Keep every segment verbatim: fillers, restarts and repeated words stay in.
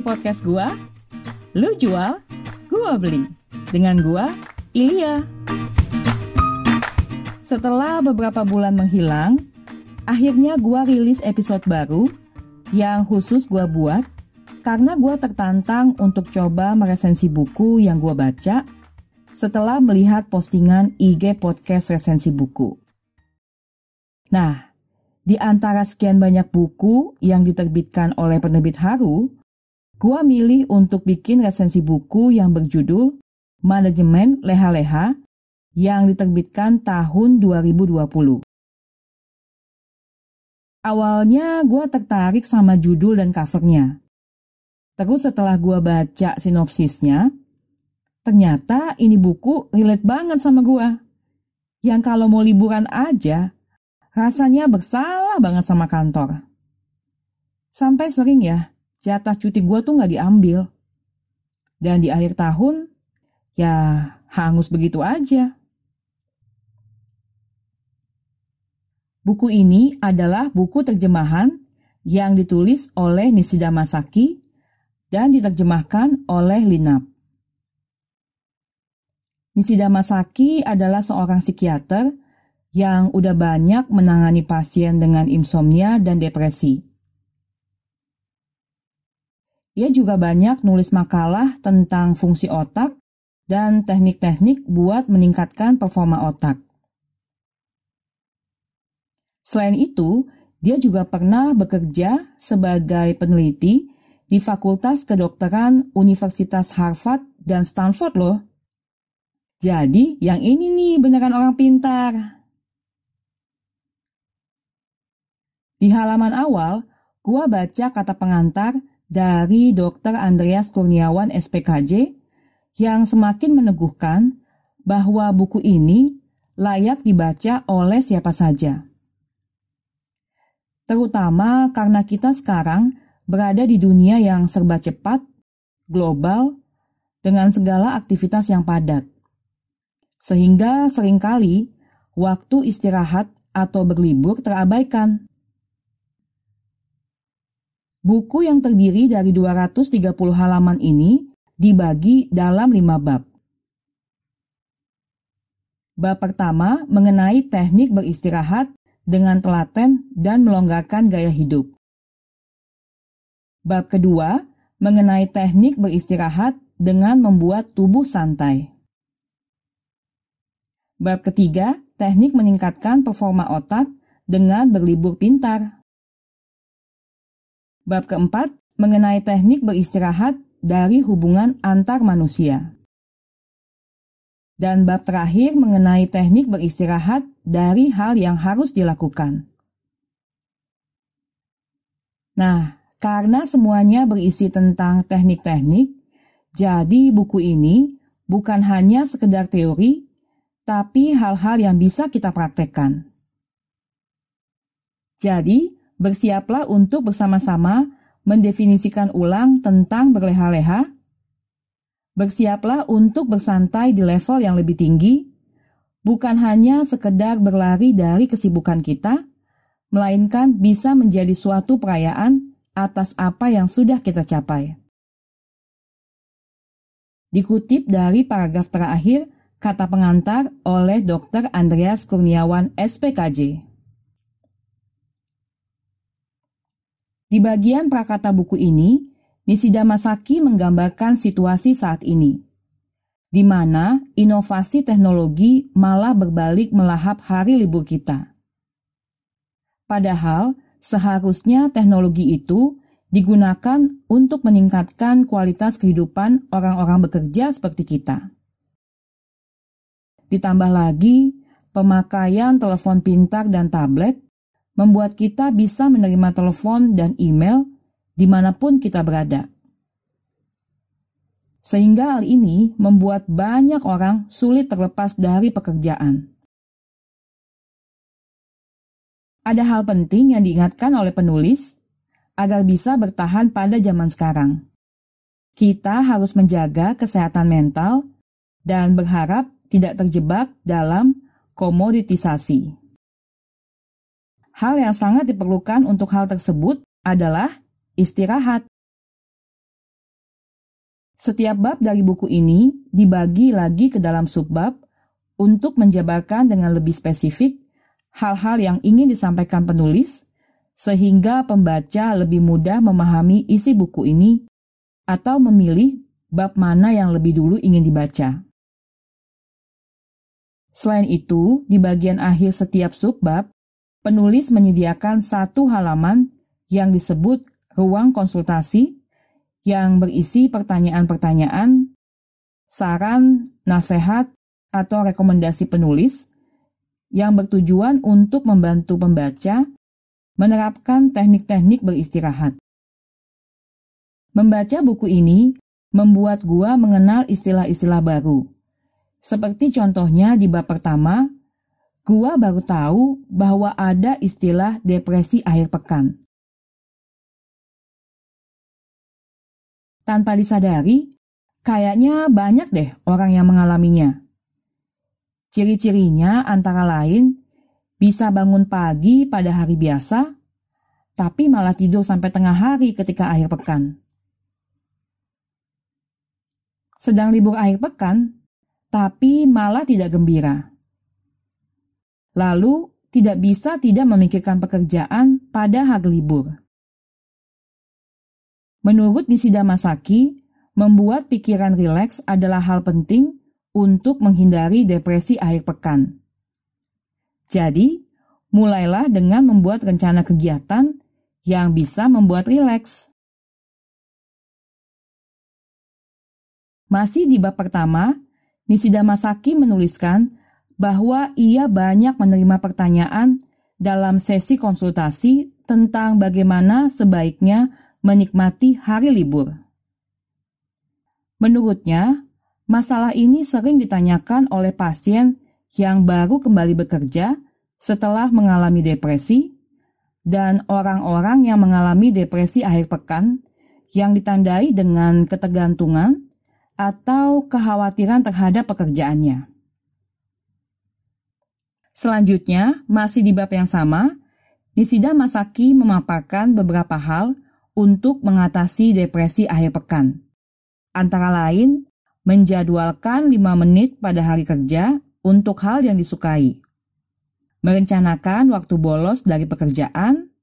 di podcast gua, lu jual, gua beli. Dengan gua, Ilya. Setelah beberapa bulan menghilang, akhirnya gua rilis episode baru yang khusus gua buat karena gua tertantang untuk coba meresensi buku yang gua baca setelah melihat postingan I G podcast resensi buku. Nah, di antara sekian banyak buku yang diterbitkan oleh penerbit Haru, gua milih untuk bikin resensi buku yang berjudul Manajemen Leha-Leha yang diterbitkan tahun dua ribu dua puluh. Awalnya gua tertarik sama judul dan covernya. Terus setelah gua baca sinopsisnya, ternyata ini buku relate banget sama gua. Yang kalau mau liburan aja, rasanya bersalah banget sama kantor. Sampai sering ya, jatah cuti gue tuh gak diambil. Dan di akhir tahun, ya hangus begitu aja. Buku ini adalah buku terjemahan yang ditulis oleh Nishida Masaki dan diterjemahkan oleh Linap. Nishida Masaki adalah seorang psikiater yang udah banyak menangani pasien dengan insomnia dan depresi. Ia juga banyak nulis makalah tentang fungsi otak dan teknik-teknik buat meningkatkan performa otak. Selain itu, dia juga pernah bekerja sebagai peneliti di Fakultas Kedokteran Universitas Harvard dan Stanford loh. Jadi, yang ini nih beneran orang pintar. Di halaman awal, gua baca kata pengantar dari dokter Andreas Kurniawan S P K J yang semakin meneguhkan bahwa buku ini layak dibaca oleh siapa saja. Terutama karena kita sekarang berada di dunia yang serba cepat, global, dengan segala aktivitas yang padat. Sehingga seringkali waktu istirahat atau berlibur terabaikan. Buku yang terdiri dari dua ratus tiga puluh halaman ini dibagi dalam lima bab. Bab pertama mengenai teknik beristirahat dengan telaten dan melonggarkan gaya hidup. Bab kedua mengenai teknik beristirahat dengan membuat tubuh santai. Bab ketiga, teknik meningkatkan performa otak dengan berlibur pintar. Bab keempat, mengenai teknik beristirahat dari hubungan antar manusia. Dan bab terakhir mengenai teknik beristirahat dari hal yang harus dilakukan. Nah, karena semuanya berisi tentang teknik-teknik, jadi buku ini bukan hanya sekedar teori, tapi hal-hal yang bisa kita praktekkan. Jadi, bersiaplah untuk bersama-sama mendefinisikan ulang tentang berleha-leha. Bersiaplah untuk bersantai di level yang lebih tinggi, bukan hanya sekedar berlari dari kesibukan kita, melainkan bisa menjadi suatu perayaan atas apa yang sudah kita capai. Dikutip dari paragraf terakhir, kata pengantar oleh dokter Andreas Kurniawan S P K J. Di bagian prakata buku ini, Nishida Masaki menggambarkan situasi saat ini, di mana inovasi teknologi malah berbalik melahap hari libur kita. Padahal, seharusnya teknologi itu digunakan untuk meningkatkan kualitas kehidupan orang-orang bekerja seperti kita. Ditambah lagi, pemakaian telepon pintar dan tablet membuat kita bisa menerima telepon dan email dimanapun kita berada. Sehingga hal ini membuat banyak orang sulit terlepas dari pekerjaan. Ada hal penting yang diingatkan oleh penulis agar bisa bertahan pada zaman sekarang. Kita harus menjaga kesehatan mental dan berharap tidak terjebak dalam komoditisasi. Hal yang sangat diperlukan untuk hal tersebut adalah istirahat. Setiap bab dari buku ini dibagi lagi ke dalam subbab untuk menjabarkan dengan lebih spesifik hal-hal yang ingin disampaikan penulis, sehingga pembaca lebih mudah memahami isi buku ini atau memilih bab mana yang lebih dulu ingin dibaca. Selain itu, di bagian akhir setiap subbab, penulis menyediakan satu halaman yang disebut ruang konsultasi yang berisi pertanyaan-pertanyaan, saran, nasihat, atau rekomendasi penulis yang bertujuan untuk membantu pembaca menerapkan teknik-teknik beristirahat. Membaca buku ini membuat gua mengenal istilah-istilah baru. Seperti contohnya di bab pertama, gua baru tahu bahwa ada istilah depresi akhir pekan. Tanpa disadari, kayaknya banyak deh orang yang mengalaminya. Ciri-cirinya antara lain, bisa bangun pagi pada hari biasa, tapi malah tidur sampai tengah hari ketika akhir pekan. Sedang libur akhir pekan, tapi malah tidak gembira. Lalu, tidak bisa tidak memikirkan pekerjaan pada hari libur. Menurut Nishida Masaki, membuat pikiran rileks adalah hal penting untuk menghindari depresi akhir pekan. Jadi, mulailah dengan membuat rencana kegiatan yang bisa membuat rileks. Masih di bab pertama, Nishida Masaki menuliskan bahwa ia banyak menerima pertanyaan dalam sesi konsultasi tentang bagaimana sebaiknya menikmati hari libur. Menurutnya, masalah ini sering ditanyakan oleh pasien yang baru kembali bekerja setelah mengalami depresi dan orang-orang yang mengalami depresi akhir pekan yang ditandai dengan ketergantungan atau kekhawatiran terhadap pekerjaannya. Selanjutnya, masih di bab yang sama, Nishida Masaki memaparkan beberapa hal untuk mengatasi depresi akhir pekan. Antara lain, menjadwalkan lima menit pada hari kerja untuk hal yang disukai, merencanakan waktu bolos dari pekerjaan,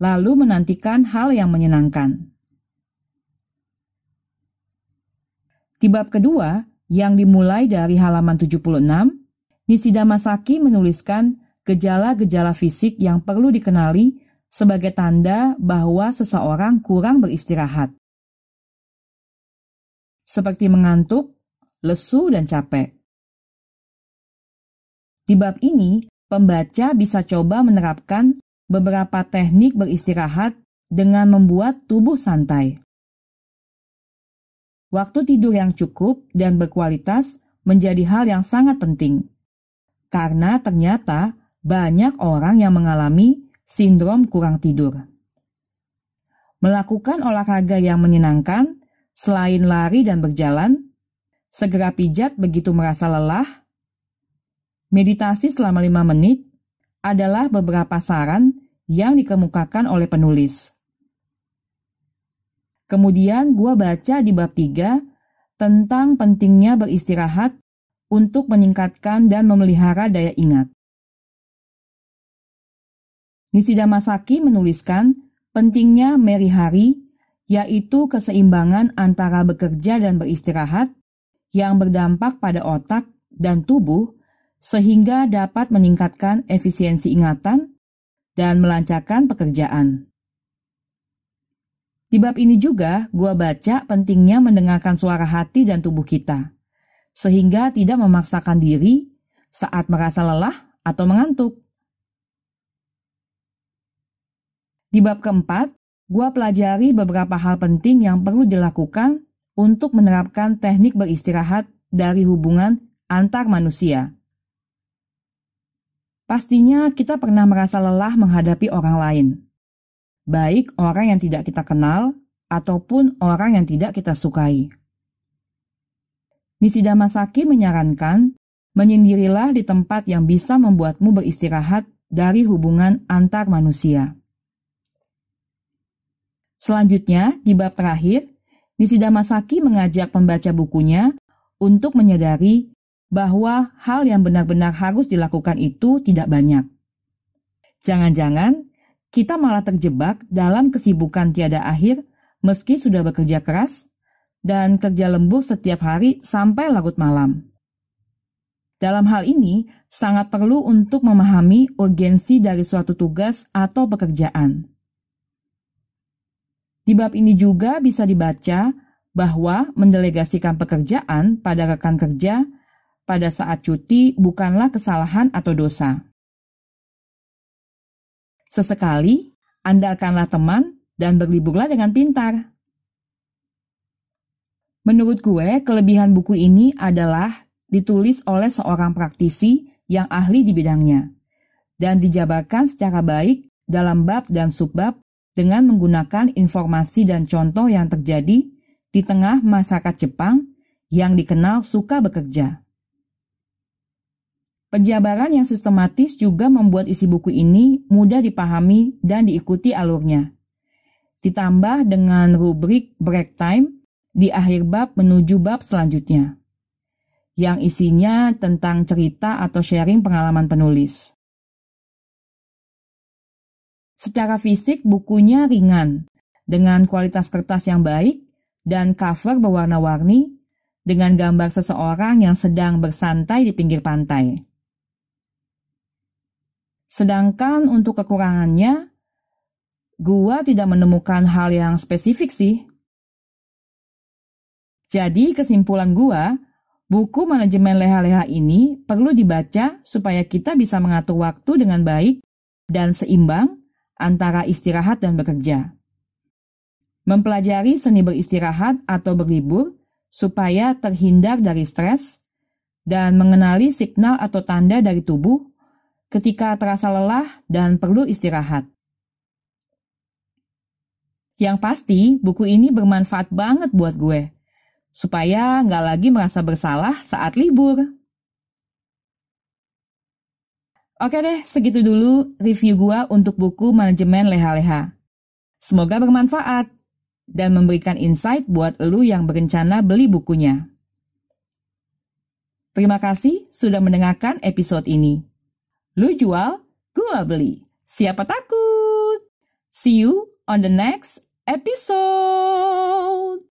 lalu menantikan hal yang menyenangkan. Di bab kedua, yang dimulai dari halaman tujuh puluh enam, Nishida Masaki menuliskan gejala-gejala fisik yang perlu dikenali sebagai tanda bahwa seseorang kurang beristirahat, seperti mengantuk, lesu, dan capek. Di bab ini, pembaca bisa coba menerapkan beberapa teknik beristirahat dengan membuat tubuh santai. Waktu tidur yang cukup dan berkualitas menjadi hal yang sangat penting, karena ternyata banyak orang yang mengalami sindrom kurang tidur. Melakukan olahraga yang menyenangkan, selain lari dan berjalan, segera pijat begitu merasa lelah, meditasi selama lima menit adalah beberapa saran yang dikemukakan oleh penulis. Kemudian gua baca di bab tiga tentang pentingnya beristirahat untuk meningkatkan dan memelihara daya ingat. Nishida Masaki menuliskan pentingnya merihari, yaitu keseimbangan antara bekerja dan beristirahat yang berdampak pada otak dan tubuh sehingga dapat meningkatkan efisiensi ingatan dan melancarkan pekerjaan. Di bab ini juga gua baca pentingnya mendengarkan suara hati dan tubuh kita sehingga tidak memaksakan diri saat merasa lelah atau mengantuk. Di bab keempat, gua pelajari beberapa hal penting yang perlu dilakukan untuk menerapkan teknik beristirahat dari hubungan antar manusia. Pastinya kita pernah merasa lelah menghadapi orang lain, baik orang yang tidak kita kenal ataupun orang yang tidak kita sukai. Nishida Masaki menyarankan, menyendirilah di tempat yang bisa membuatmu beristirahat dari hubungan antar manusia. Selanjutnya, di bab terakhir, Nishida Masaki mengajak pembaca bukunya untuk menyadari bahwa hal yang benar-benar harus dilakukan itu tidak banyak. Jangan-jangan kita malah terjebak dalam kesibukan tiada akhir meski sudah bekerja keras dan kerja lembur setiap hari sampai larut malam. Dalam hal ini, sangat perlu untuk memahami urgensi dari suatu tugas atau pekerjaan. Di bab ini juga bisa dibaca bahwa mendelegasikan pekerjaan pada rekan kerja pada saat cuti bukanlah kesalahan atau dosa. Sesekali, andalkanlah teman dan berliburlah dengan pintar. Menurut gue, kelebihan buku ini adalah ditulis oleh seorang praktisi yang ahli di bidangnya dan dijabarkan secara baik dalam bab dan subbab dengan menggunakan informasi dan contoh yang terjadi di tengah masyarakat Jepang yang dikenal suka bekerja. Penjabaran yang sistematis juga membuat isi buku ini mudah dipahami dan diikuti alurnya. Ditambah dengan rubrik break time di akhir bab menuju bab selanjutnya, yang isinya tentang cerita atau sharing pengalaman penulis. Secara fisik bukunya ringan, dengan kualitas kertas yang baik dan cover berwarna-warni dengan gambar seseorang yang sedang bersantai di pinggir pantai. Sedangkan untuk kekurangannya, gua tidak menemukan hal yang spesifik sih. Jadi kesimpulan gua, buku Manajemen Leha-Leha ini perlu dibaca supaya kita bisa mengatur waktu dengan baik dan seimbang antara istirahat dan bekerja. Mempelajari seni beristirahat atau berlibur supaya terhindar dari stres dan mengenali signal atau tanda dari tubuh ketika terasa lelah dan perlu istirahat. Yang pasti, buku ini bermanfaat banget buat gue, supaya nggak lagi merasa bersalah saat libur. Oke deh, segitu dulu review gue untuk buku Manajemen Leha-Leha. Semoga bermanfaat dan memberikan insight buat lu yang berencana beli bukunya. Terima kasih sudah mendengarkan episode ini. Lu jual, gua beli. Siapa takut? See you on the next episode.